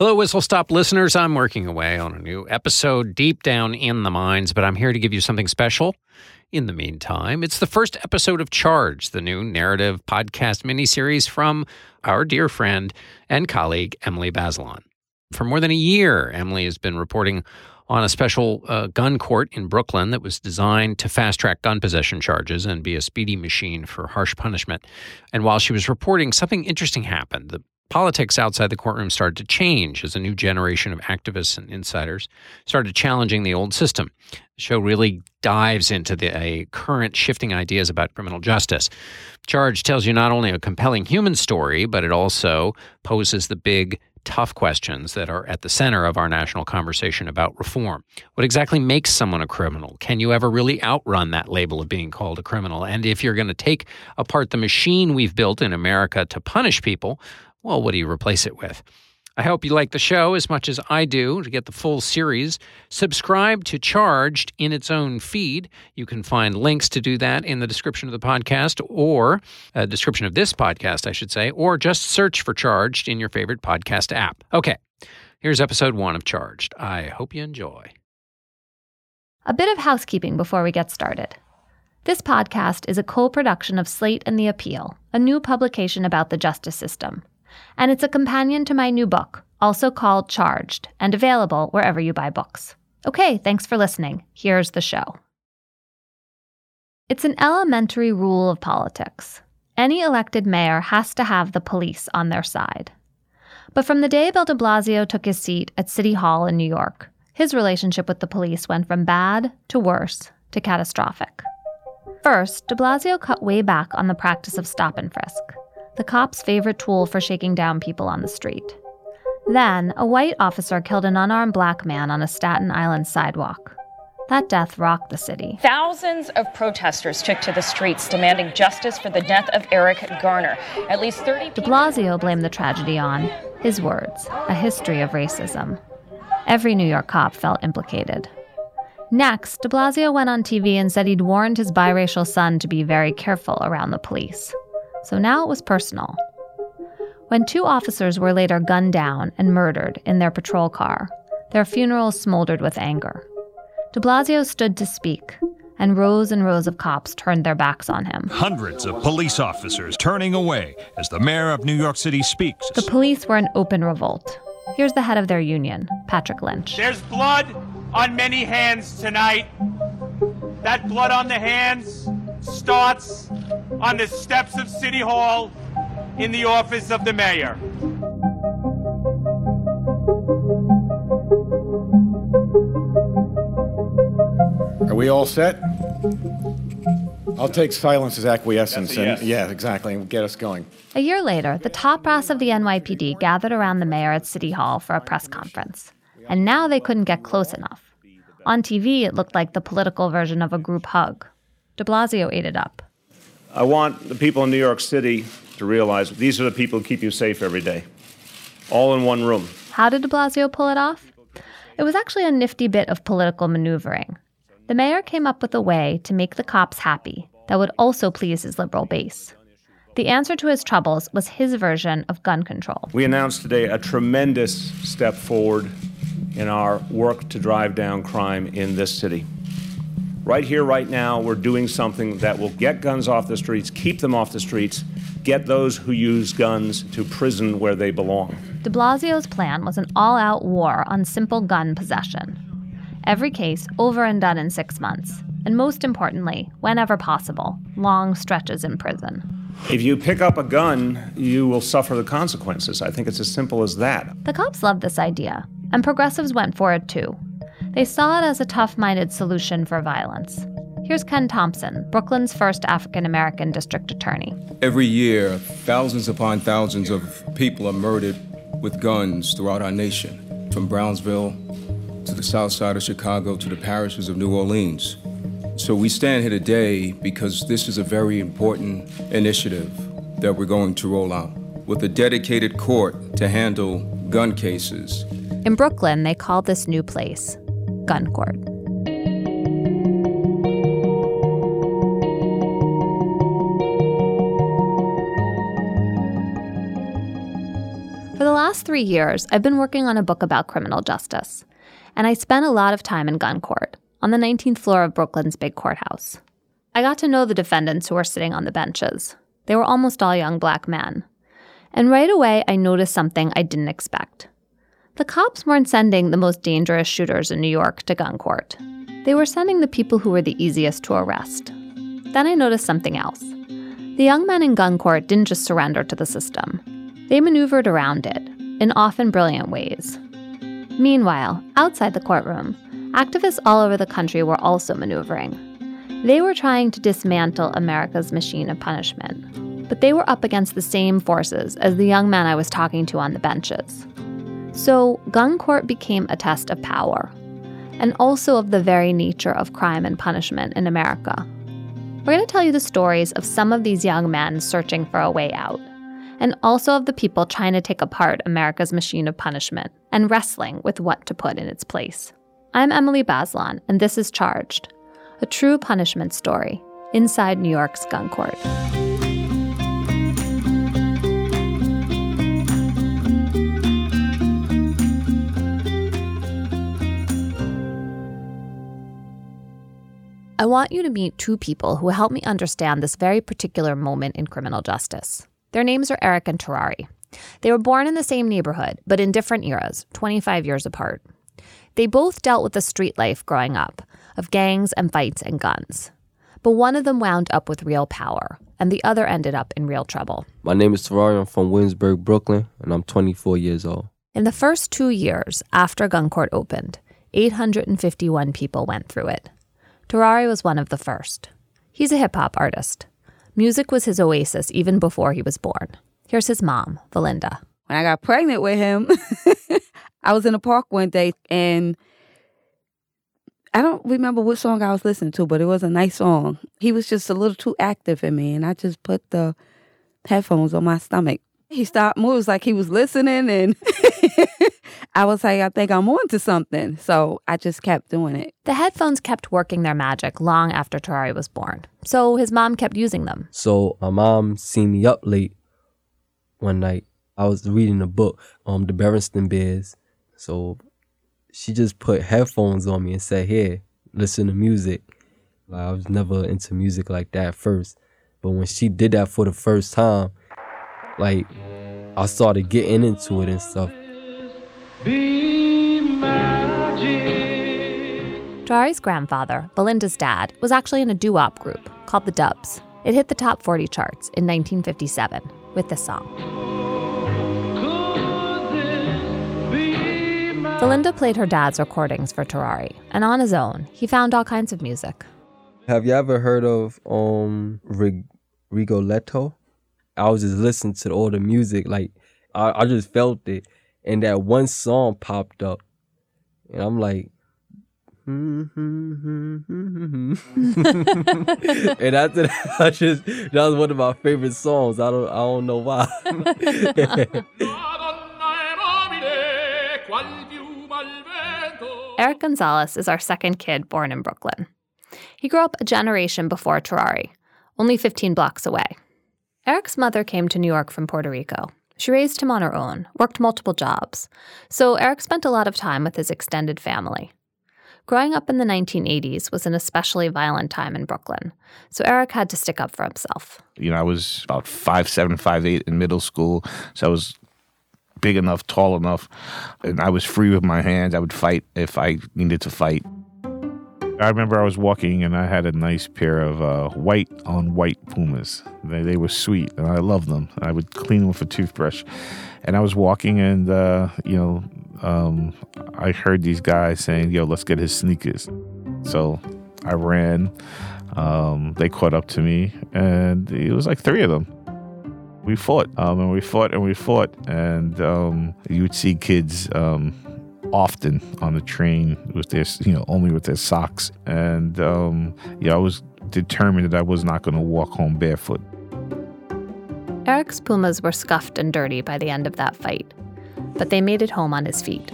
Hello, Whistle Stop listeners. I'm working away on a new episode deep down in the mines, but I'm here to give you something special. In the meantime, it's the first episode of Charge, the new narrative podcast miniseries from our dear friend and colleague, Emily Bazelon. For more than a year, Emily has been reporting on a special gun court in Brooklyn that was designed to fast-track gun possession charges and be a speedy machine for harsh punishment. And while she was reporting, something interesting happened. The politics outside the courtroom started to change as a new generation of activists and insiders started challenging the old system. The show really dives into the current shifting ideas about criminal justice. Charge tells you not only a compelling human story, but it also poses the big, tough questions that are at the center of our national conversation about reform. What exactly makes someone a criminal? Can you ever really outrun that label of being called a criminal? And if you're going to take apart the machine we've built in America to punish people, well, what do you replace it with? I hope you like the show as much as I do. To get the full series, subscribe to Charged in its own feed. You can find links to do that in the description of the podcast, or a description of this podcast, I should say, or just search for Charged in your favorite podcast app. Okay, here's episode 1 of Charged. I hope you enjoy. A bit of housekeeping before we get started. This podcast is a co-production of Slate and The Appeal, a new publication about the justice system. And it's a companion to my new book, also called Charged, and available wherever you buy books. Okay, thanks for listening. Here's the show. It's an elementary rule of politics. Any elected mayor has to have the police on their side. But from the day Bill de Blasio took his seat at City Hall in New York, his relationship with the police went from bad to worse to catastrophic. First, de Blasio cut way back on the practice of stop and frisk, the cops' favorite tool for shaking down people on the street. Then, a white officer killed an unarmed black man on a Staten Island sidewalk. That death rocked the city. Thousands of protesters took to the streets demanding justice for the death of Eric Garner. At least 30 people... De Blasio blamed the tragedy on, his words, a history of racism. Every New York cop felt implicated. Next, de Blasio went on TV and said he'd warned his biracial son to be very careful around the police. So now it was personal. When two officers were later gunned down and murdered in their patrol car, their funerals smoldered with anger. De Blasio stood to speak, and rows of cops turned their backs on him. Hundreds of police officers turning away as the mayor of New York City speaks. The police were in open revolt. Here's the head of their union, Patrick Lynch. There's blood on many hands tonight. That blood on the hands starts on the steps of City Hall in the office of the mayor. Are we all set? I'll take silence as acquiescence. Yes. And, yeah, exactly, and get us going. A year later, the top brass of the NYPD gathered around the mayor at City Hall for a press conference, and now they couldn't get close enough. On TV, it looked like the political version of a group hug. De Blasio ate it up. I want the people in New York City to realize these are the people who keep you safe every day, all in one room. How did de Blasio pull it off? It was actually a nifty bit of political maneuvering. The mayor came up with a way to make the cops happy that would also please his liberal base. The answer to his troubles was his version of gun control. We announced today a tremendous step forward in our work to drive down crime in this city. Right here, right now, we're doing something that will get guns off the streets, keep them off the streets, get those who use guns to prison where they belong. De Blasio's plan was an all-out war on simple gun possession. Every case over and done in 6 months. And most importantly, whenever possible, long stretches in prison. If you pick up a gun, you will suffer the consequences. I think it's as simple as that. The cops loved this idea, and progressives went for it too. They saw it as a tough-minded solution for violence. Here's Ken Thompson, Brooklyn's first African-American district attorney. Every year, thousands upon thousands of people are murdered with guns throughout our nation, from Brownsville to the South Side of Chicago to the parishes of New Orleans. So we stand here today because this is a very important initiative that we're going to roll out with a dedicated court to handle gun cases. In Brooklyn, they called this new place gun court. For the last 3 years, I've been working on a book about criminal justice, and I spent a lot of time in gun court, on the 19th floor of Brooklyn's big courthouse. I got to know the defendants who were sitting on the benches. They were almost all young black men. And right away, I noticed something I didn't expect. The cops weren't sending the most dangerous shooters in New York to gun court. They were sending the people who were the easiest to arrest. Then I noticed something else. The young men in gun court didn't just surrender to the system. They maneuvered around it, in often brilliant ways. Meanwhile, outside the courtroom, activists all over the country were also maneuvering. They were trying to dismantle America's machine of punishment, but they were up against the same forces as the young men I was talking to on the benches. So gun court became a test of power, and also of the very nature of crime and punishment in America. We're going to tell you the stories of some of these young men searching for a way out, and also of the people trying to take apart America's machine of punishment and wrestling with what to put in its place. I'm Emily Bazelon, and this is Charged, a true punishment story inside New York's gun court. I want you to meet two people who help me understand this very particular moment in criminal justice. Their names are Eric and Terrari. They were born in the same neighborhood, but in different eras, 25 years apart. They both dealt with the street life growing up, of gangs and fights and guns. But one of them wound up with real power, and the other ended up in real trouble. My name is Terrari. I'm from Williamsburg, Brooklyn, and I'm 24 years old. In the first 2 years after gun court opened, 851 people went through it. Terrari was one of the first. He's a hip-hop artist. Music was his oasis even before he was born. Here's his mom, Belinda. When I got pregnant with him, I was in the park one day, and I don't remember what song I was listening to, but it was a nice song. He was just a little too active in me, and I just put the headphones on my stomach. He stopped moving. It was like he was listening, and I was like, I think I'm on to something. So I just kept doing it. The headphones kept working their magic long after Terrari was born. So his mom kept using them. So my mom seen me up late one night. I was reading a book, The Berenstain Bears. So she just put headphones on me and said, here, listen to music. Like, I was never into music like that at first. But when she did that for the first time, like, I started getting into it and stuff. Terrari's grandfather, Belinda's dad, was actually in a doo-wop group called the Dubs. It hit the top 40 charts in 1957 with this song. Belinda played her dad's recordings for Terrari, and on his own, he found all kinds of music. Have you ever heard of Rigoletto? I was just listening to all the music, like, I just felt it. And that one song popped up. And I'm like, And after that, that was one of my favorite songs. I don't know why. Eric Gonzalez is our second kid born in Brooklyn. He grew up a generation before Terrari, only 15 blocks away. Eric's mother came to New York from Puerto Rico. She raised him on her own, worked multiple jobs, so Eric spent a lot of time with his extended family. Growing up in the 1980s was an especially violent time in Brooklyn, so Eric had to stick up for himself. You know, I was about 5'7", 5'8", in middle school, so I was big enough, tall enough, and I was free with my hands. I would fight if I needed to fight. I remember I was walking and I had a nice pair of white Pumas. They were sweet and I loved them. I would clean them with a toothbrush. And I was walking and, I heard these guys saying, yo, let's get his sneakers. So I ran. They caught up to me and it was like three of them. We fought and we fought. And you would see kids often on the train with their, only with their socks. And, I was determined that I was not going to walk home barefoot. Eric's Pumas were scuffed and dirty by the end of that fight, but they made it home on his feet.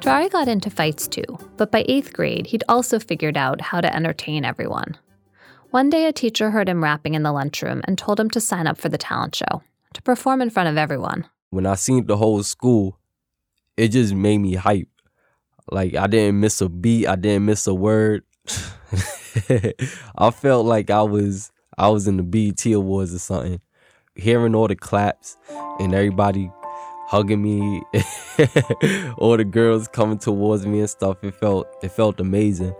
Terrari got into fights too, but by 8th grade, he'd also figured out how to entertain everyone. One day, a teacher heard him rapping in the lunchroom and told him to sign up for the talent show, to perform in front of everyone. When I seen the whole school, it just made me hype. Like, I didn't miss a beat. I didn't miss a word. I felt like I was in the BET Awards or something. Hearing all the claps and everybody hugging me, all the girls coming towards me and stuff, it felt amazing.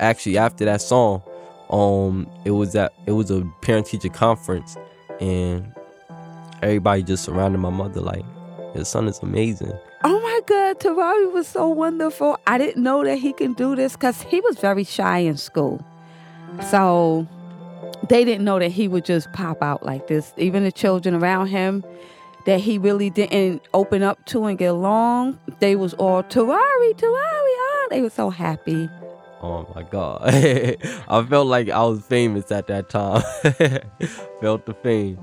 Actually, after that song, it was a parent-teacher conference, and everybody just surrounded my mother like, your son is amazing. Oh my God, Terrari was so wonderful. I didn't know that he can do this because he was very shy in school. So they didn't know that he would just pop out like this. Even the children around him that he really didn't open up to and get along, they was all, Terrari, Terrari, ah. They were so happy. Oh my God. I felt like I was famous at that time. Felt the fame.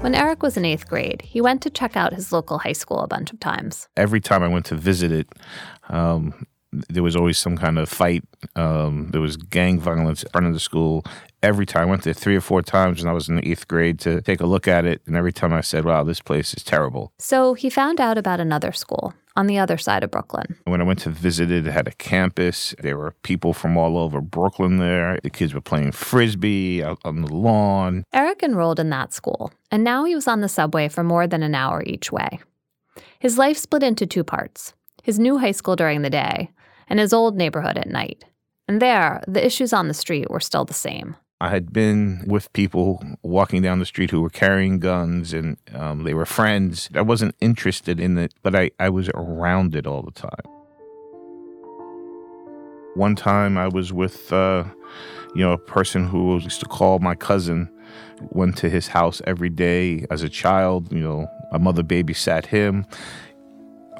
When Eric was in 8th grade, he went to check out his local high school a bunch of times. Every time I went to visit it, there was always some kind of fight. There was gang violence in front of the school. Every time I went there 3 or 4 times when I was in the 8th grade to take a look at it, and every time I said, wow, this place is terrible. So he found out about another school on the other side of Brooklyn. When I went to visit it, it had a campus. There were people from all over Brooklyn there. The kids were playing Frisbee out on the lawn. Eric enrolled in that school, and now he was on the subway for more than an hour each way. His life split into 2 parts, his new high school during the day and his old neighborhood at night. And there, the issues on the street were still the same. I had been with people walking down the street who were carrying guns, and they were friends. I wasn't interested in it, but I was around it all the time. One time I was with, a person who used to call my cousin, went to his house every day as a child. You know, my mother babysat him.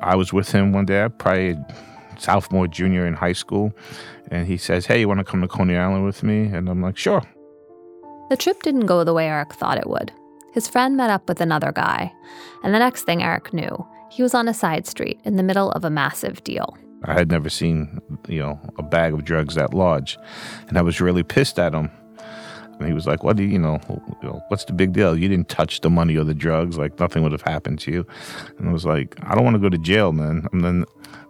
I was with him one day, probably sophomore, junior in high school, and he says, hey, you want to come to Coney Island with me? And I'm like, sure. The trip didn't go the way Eric thought it would. His friend met up with another guy, and the next thing Eric knew, he was on a side street in the middle of a massive deal. I had never seen, a bag of drugs that large, and I was really pissed at him. And he was like, what's the big deal? You didn't touch the money or the drugs. Like, nothing would have happened to you. And I was like, I don't want to go to jail, man. And then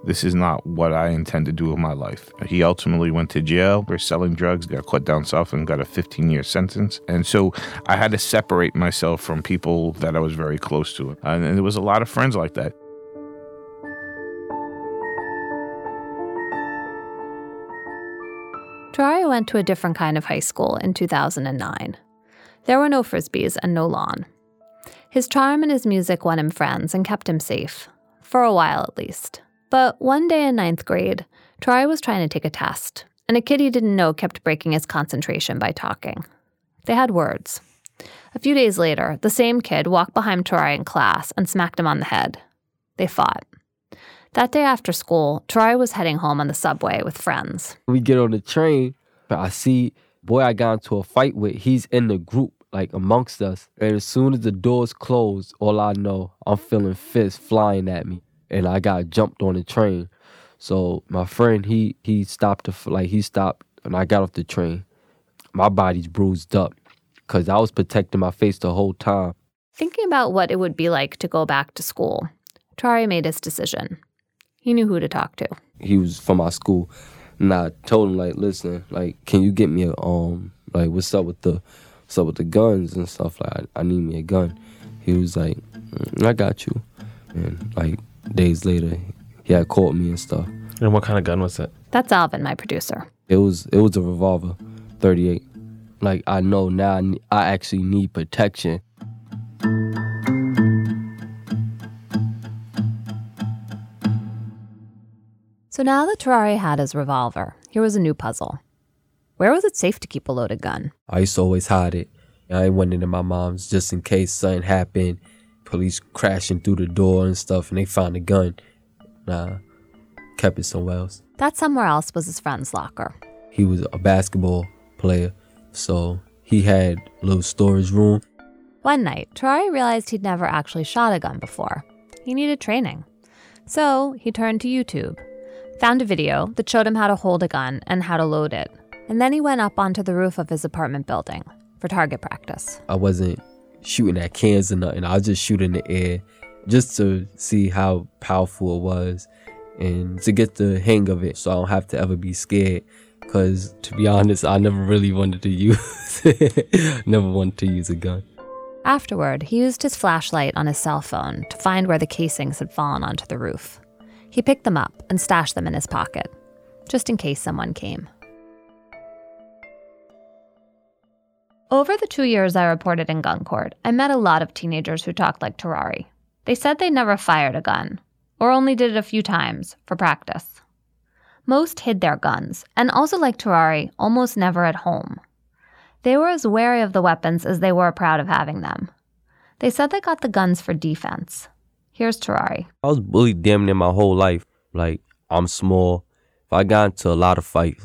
this is not what I intend to do with my life. He ultimately went to jail for selling drugs, got caught down south and got a 15-year sentence. And so I had to separate myself from people that I was very close to. And there was a lot of friends like that. Terrari went to a different kind of high school in 2009. There were no Frisbees and no lawn. His charm and his music won him friends and kept him safe, for a while at least. But one day in 9th grade, Terrari was trying to take a test, and a kid he didn't know kept breaking his concentration by talking. They had words. A few days later, the same kid walked behind Terrari in class and smacked him on the head. They fought. That day after school, Terrari was heading home on the subway with friends. We get on the train, but I see boy I got into a fight with, he's in the group, like amongst us. And as soon as the doors closed, all I know, I'm feeling fists flying at me. And I got jumped on the train. So my friend, he stopped and I got off the train. My body's bruised up because I was protecting my face the whole time. Thinking about what it would be like to go back to school, Terrari made his decision. He knew who to talk to. He was from my school, and I told him, like, listen, like, can you get me a, what's up with the guns and stuff? Like, I need me a gun. He was like, I got you. And, like, days later, he had called me and stuff. And what kind of gun was it? That's Alvin, my producer. It was a revolver, 38. Like, I know now I actually need protection. So now that Terrari had his revolver, here was a new puzzle. Where was it safe to keep a loaded gun? I used to always hide it. I went into my mom's just in case something happened. Police crashing through the door and stuff, and they found the gun. Nah, kept it somewhere else. That somewhere else was his friend's locker. He was a basketball player, so he had a little storage room. One night, Terrari realized he'd never actually shot a gun before. He needed training. So he turned to YouTube, found a video that showed him how to hold a gun and how to load it. And then he went up onto the roof of his apartment building for target practice. I wasn't shooting at cans or nothing. I was just shooting in the air just to see how powerful it was and to get the hang of it so I don't have to ever be scared. Because to be honest, I never really wanted to use it. Never wanted to use a gun. Afterward, he used his flashlight on his cell phone to find where the casings had fallen onto the roof. He picked them up and stashed them in his pocket, just in case someone came. Over the 2 years I reported in gun court, I met a lot of teenagers who talked like Terrari. They said they never fired a gun, or only did it a few times for practice. Most hid their guns, and also like Terrari, almost never at home. They were as wary of the weapons as they were proud of having them. They said they got the guns for defense. Here's Terrari. I was bullied damn near my whole life. Like, I'm small. I got into a lot of fights,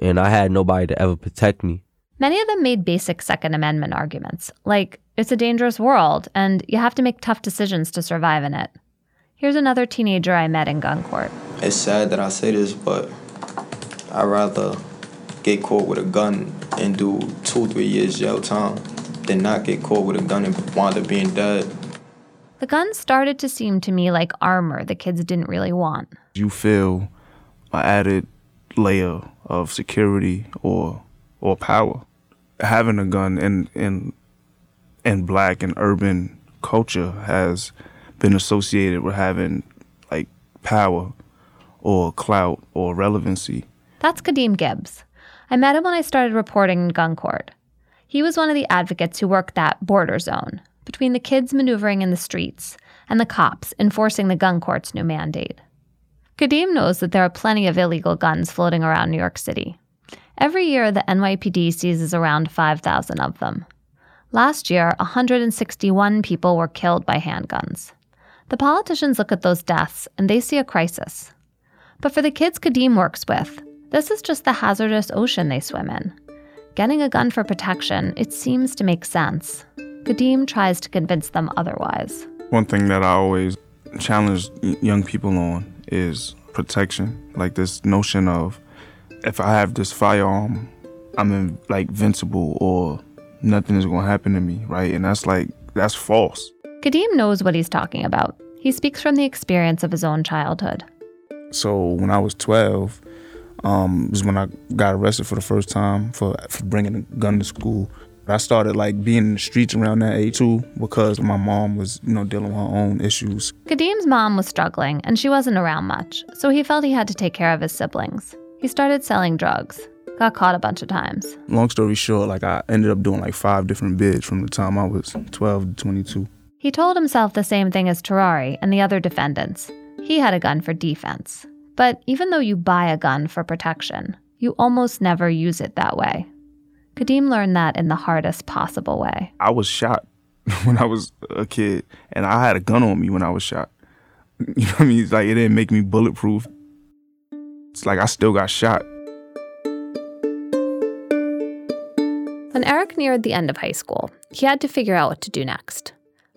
and I had nobody to ever protect me. Many of them made basic Second Amendment arguments, like, it's a dangerous world, and you have to make tough decisions to survive in it. Here's another teenager I met in gun court. It's sad that I say this, but I'd rather get caught with a gun and do 2-3 years jail time than not get caught with a gun and wind up being dead. The gun started to seem to me like armor the kids didn't really want. You feel an added layer of security or power. Having a gun in black and urban culture has been associated with having power or clout or relevancy. That's Kadeem Gibbs. I met him when I started reporting in gun court. He was one of the advocates who worked that border zone between the kids maneuvering in the streets and the cops enforcing the gun court's new mandate. Kadeem knows that there are plenty of illegal guns floating around New York City. Every year, the NYPD seizes around 5,000 of them. Last year, 161 people were killed by handguns. The politicians look at those deaths and they see a crisis. But for the kids Kadeem works with, this is just the hazardous ocean they swim in. Getting a gun for protection, it seems to make sense. Kadeem tries to convince them otherwise. One thing that I always challenge young people on is protection. Like this notion of, if I have this firearm, I'm invincible or nothing is going to happen to me, right? And that's false. Kadeem knows what he's talking about. He speaks from the experience of his own childhood. So when I was 12, was when I got arrested for the first time for bringing a gun to school. I started being in the streets around that age too because my mom was, dealing with her own issues. Kadeem's mom was struggling and she wasn't around much, so he felt he had to take care of his siblings. He started selling drugs, got caught a bunch of times. Long story short, I ended up doing 5 different bids from the time I was 12 to 22. He told himself the same thing as Terrari and the other defendants. He had a gun for defense. But even though you buy a gun for protection, you almost never use it that way. Kadeem learned that in the hardest possible way. I was shot when I was a kid, and I had a gun on me when I was shot. You know what I mean? It's it didn't make me bulletproof. It's I still got shot. When Eric neared the end of high school, he had to figure out what to do next.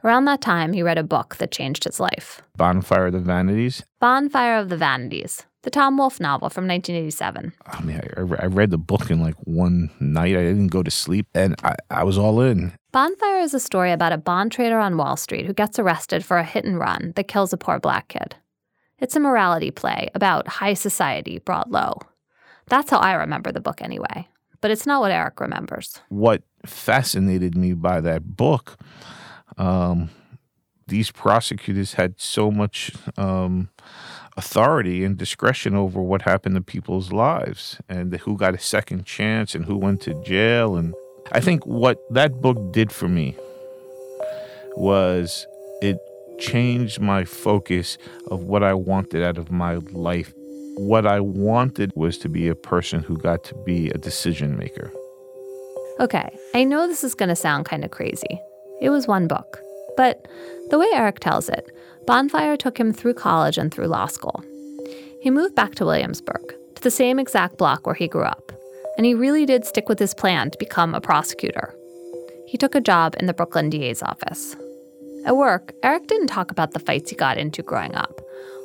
Around that time, he read a book that changed his life. Bonfire of the Vanities? Bonfire of the Vanities, the Tom Wolfe novel from 1987. I mean, I read the book in one night. I didn't go to sleep, and I was all in. Bonfire is a story about a bond trader on Wall Street who gets arrested for a hit and run that kills a poor black kid. It's a morality play about high society brought low. That's how I remember the book anyway. But it's not what Eric remembers. What fascinated me by that book, these prosecutors had so much authority and discretion over what happened to people's lives and who got a second chance and who went to jail. And I think what that book did for me was it changed my focus of what I wanted out of my life. What I wanted was to be a person who got to be a decision maker. Okay, I know this is going to sound kind of crazy. It was one book. But the way Eric tells it, Bonfire took him through college and through law school. He moved back to Williamsburg, to the same exact block where he grew up. And he really did stick with his plan to become a prosecutor. He took a job in the Brooklyn DA's office. At work, Eric didn't talk about the fights he got into growing up,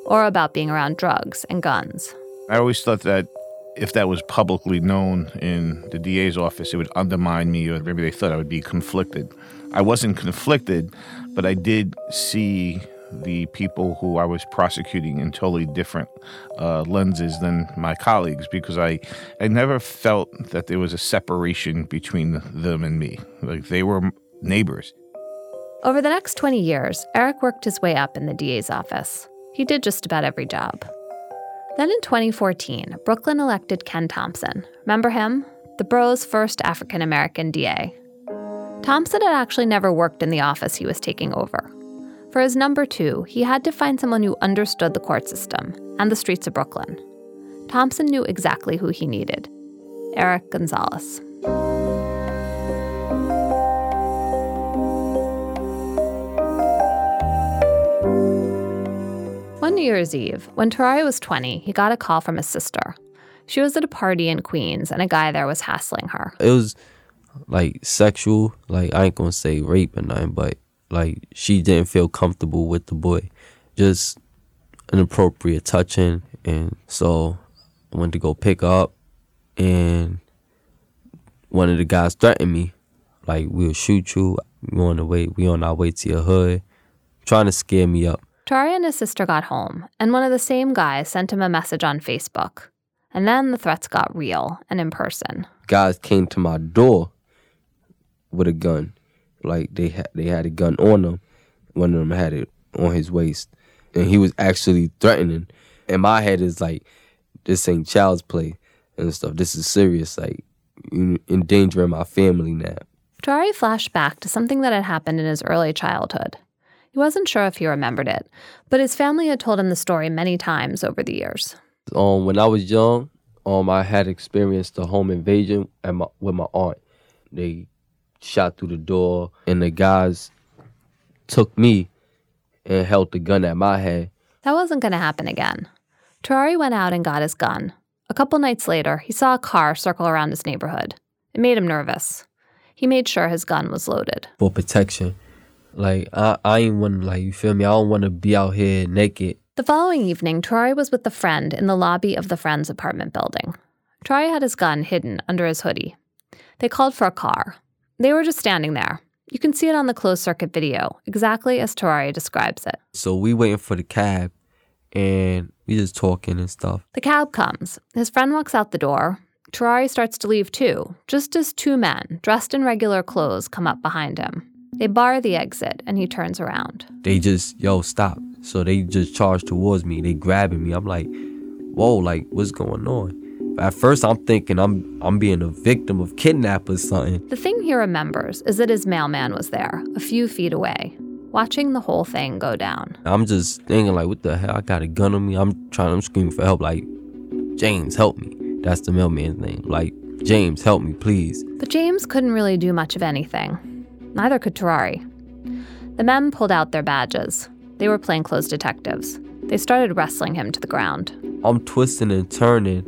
or about being around drugs and guns. I always thought that if that was publicly known in the DA's office, it would undermine me, or maybe they thought I would be conflicted. I wasn't conflicted, but I did see the people who I was prosecuting in totally different lenses than my colleagues, because I never felt that there was a separation between them and me. Like, they were neighbors. Over the next 20 years, Eric worked his way up in the DA's office. He did just about every job. Then in 2014, Brooklyn elected Ken Thompson. Remember him? The borough's first African-American DA. Thompson had actually never worked in the office he was taking over. For his number two, he had to find someone who understood the court system and the streets of Brooklyn. Thompson knew exactly who he needed: Eric Gonzalez. One New Year's Eve, when Terrari was 20, he got a call from his sister. She was at a party in Queens, and a guy there was hassling her. It was, like, sexual. Like, I ain't gonna say rape or nothing, but like, she didn't feel comfortable with the boy. Just inappropriate touching. And so I went to go pick her up, and one of the guys threatened me. Like, we'll shoot you. We on our way to your hood. Trying to scare me up. Terrari and his sister got home, and one of the same guys sent him a message on Facebook. And then the threats got real and in person. Guys came to my door with a gun. Like, they had a gun on them. One of them had it on his waist. And he was actually threatening. And my head is like, this ain't child's play and stuff. This is serious. Like, you endangering my family now. Terrari flashed back to something that had happened in his early childhood. He wasn't sure if he remembered it, but his family had told him the story many times over the years. When I was young, I had experienced a home invasion with my aunt. They shot through the door, and the guys took me and held the gun at my head. That wasn't going to happen again. Terrari went out and got his gun. A couple nights later, he saw a car circle around his neighborhood. It made him nervous. He made sure his gun was loaded. For protection. Like, I ain't want to, like, you feel me? I don't want to be out here naked. The following evening, Terrari was with a friend in the lobby of the friend's apartment building. Terrari had his gun hidden under his hoodie. They called for a car. They were just standing there. You can see it on the closed-circuit video, exactly as Terrari describes it. So we waiting for the cab, and we just talking and stuff. The cab comes. His friend walks out the door. Terrari starts to leave, too, just as two men, dressed in regular clothes, come up behind him. They bar the exit, and he turns around. They just, yo, stop. So they just charge towards me. They grabbing me. I'm like, whoa, like, what's going on? At first, I'm thinking I'm being a victim of kidnapping or something. The thing he remembers is that his mailman was there, a few feet away, watching the whole thing go down. I'm just thinking, like, what the hell? I got a gun on me. I'm screaming for help, like, James, help me. That's the mailman's name. Like, James, help me, please. But James couldn't really do much of anything. Neither could Terrari. The men pulled out their badges. They were plainclothes detectives. They started wrestling him to the ground. I'm twisting and turning,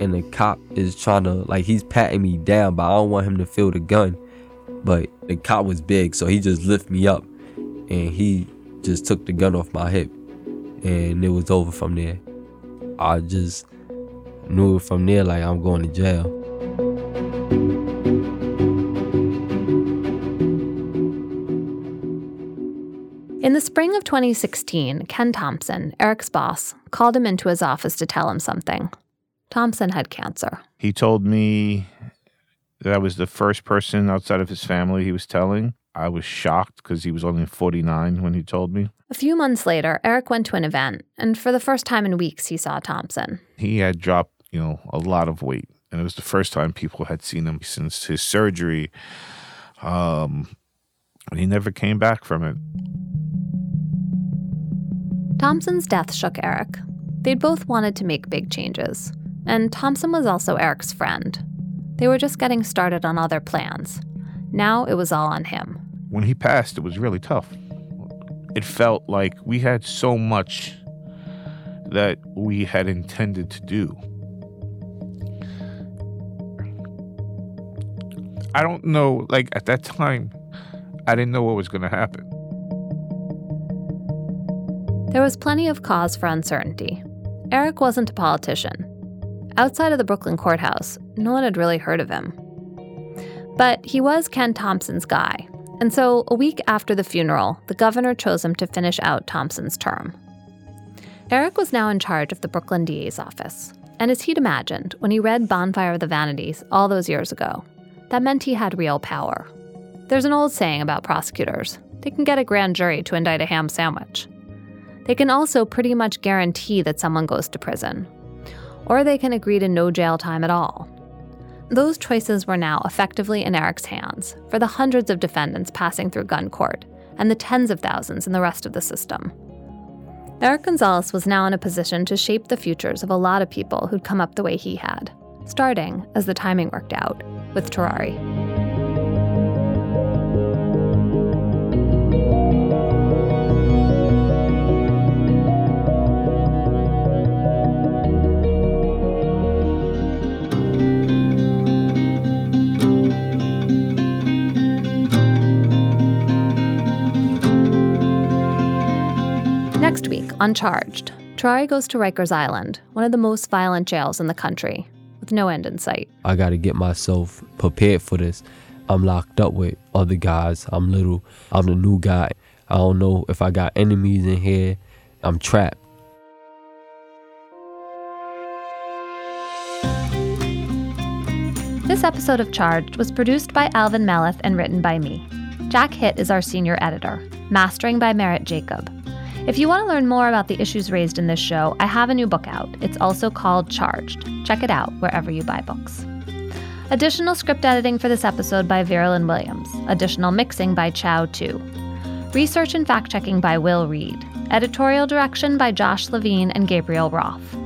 and the cop is trying to, like, he's patting me down, but I don't want him to feel the gun. But the cop was big, so he just lifted me up, and he just took the gun off my hip, and it was over from there. I just knew from there, like, I'm going to jail. In the spring of 2016, Ken Thompson, Eric's boss, called him into his office to tell him something. Thompson had cancer. He told me that I was the first person outside of his family he was telling. I was shocked because he was only 49 when he told me. A few months later, Eric went to an event, and for the first time in weeks, he saw Thompson. He had dropped, a lot of weight, and it was the first time people had seen him since his surgery. And he never came back from it. Thompson's death shook Eric. They'd both wanted to make big changes, and Thompson was also Eric's friend. They were just getting started on other plans. Now it was all on him. When he passed, it was really tough. It felt like we had so much that we had intended to do. I don't know, like, at that time, I didn't know what was going to happen. There was plenty of cause for uncertainty. Eric wasn't a politician. Outside of the Brooklyn courthouse, no one had really heard of him. But he was Ken Thompson's guy, and so a week after the funeral, the governor chose him to finish out Thompson's term. Eric was now in charge of the Brooklyn DA's office, and as he'd imagined when he read Bonfire of the Vanities all those years ago, that meant he had real power. There's an old saying about prosecutors. They can get a grand jury to indict a ham sandwich. They can also pretty much guarantee that someone goes to prison. Or they can agree to no jail time at all. Those choices were now effectively in Eric's hands for the hundreds of defendants passing through gun court and the tens of thousands in the rest of the system. Eric Gonzalez was now in a position to shape the futures of a lot of people who'd come up the way he had, starting, as the timing worked out, with Terrari. Next week on Charged, Terrari goes to Rikers Island, one of the most violent jails in the country, with no end in sight. I got to get myself prepared for this. I'm locked up with other guys. I'm little. I'm the new guy. I don't know if I got enemies in here. I'm trapped. This episode of Charged was produced by Alvin Melleth and written by me. Jack Hitt is our senior editor. Mastering by Merritt Jacob. If you want to learn more about the issues raised in this show, I have a new book out. It's also called Charged. Check it out wherever you buy books. Additional script editing for this episode by Verilyn Williams. Additional mixing by Chow Tu. Research and fact-checking by Will Reed. Editorial direction by Josh Levine and Gabriel Roth.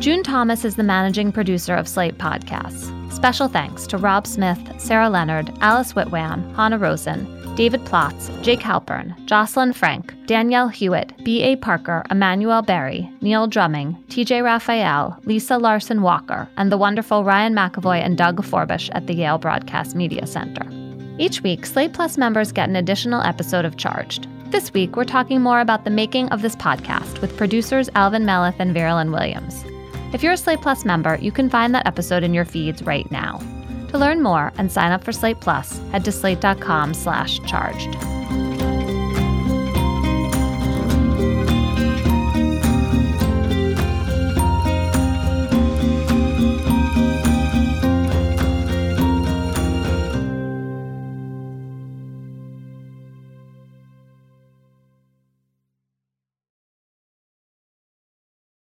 June Thomas is the managing producer of Slate Podcasts. Special thanks to Rob Smith, Sarah Leonard, Alice Whitwam, Hannah Rosen, David Plotz, Jake Halpern, Jocelyn Frank, Danielle Hewitt, B.A. Parker, Emmanuel Berry, Neil Drumming, T.J. Raphael, Lisa Larson-Walker, and the wonderful Ryan McAvoy and Doug Forbush at the Yale Broadcast Media Center. Each week, Slate Plus members get an additional episode of Charged. This week, we're talking more about the making of this podcast with producers Alvin Melleth and Verilyn Williams. If you're a Slate Plus member, you can find that episode in your feeds right now. To learn more and sign up for Slate Plus, head to slate.com/charged.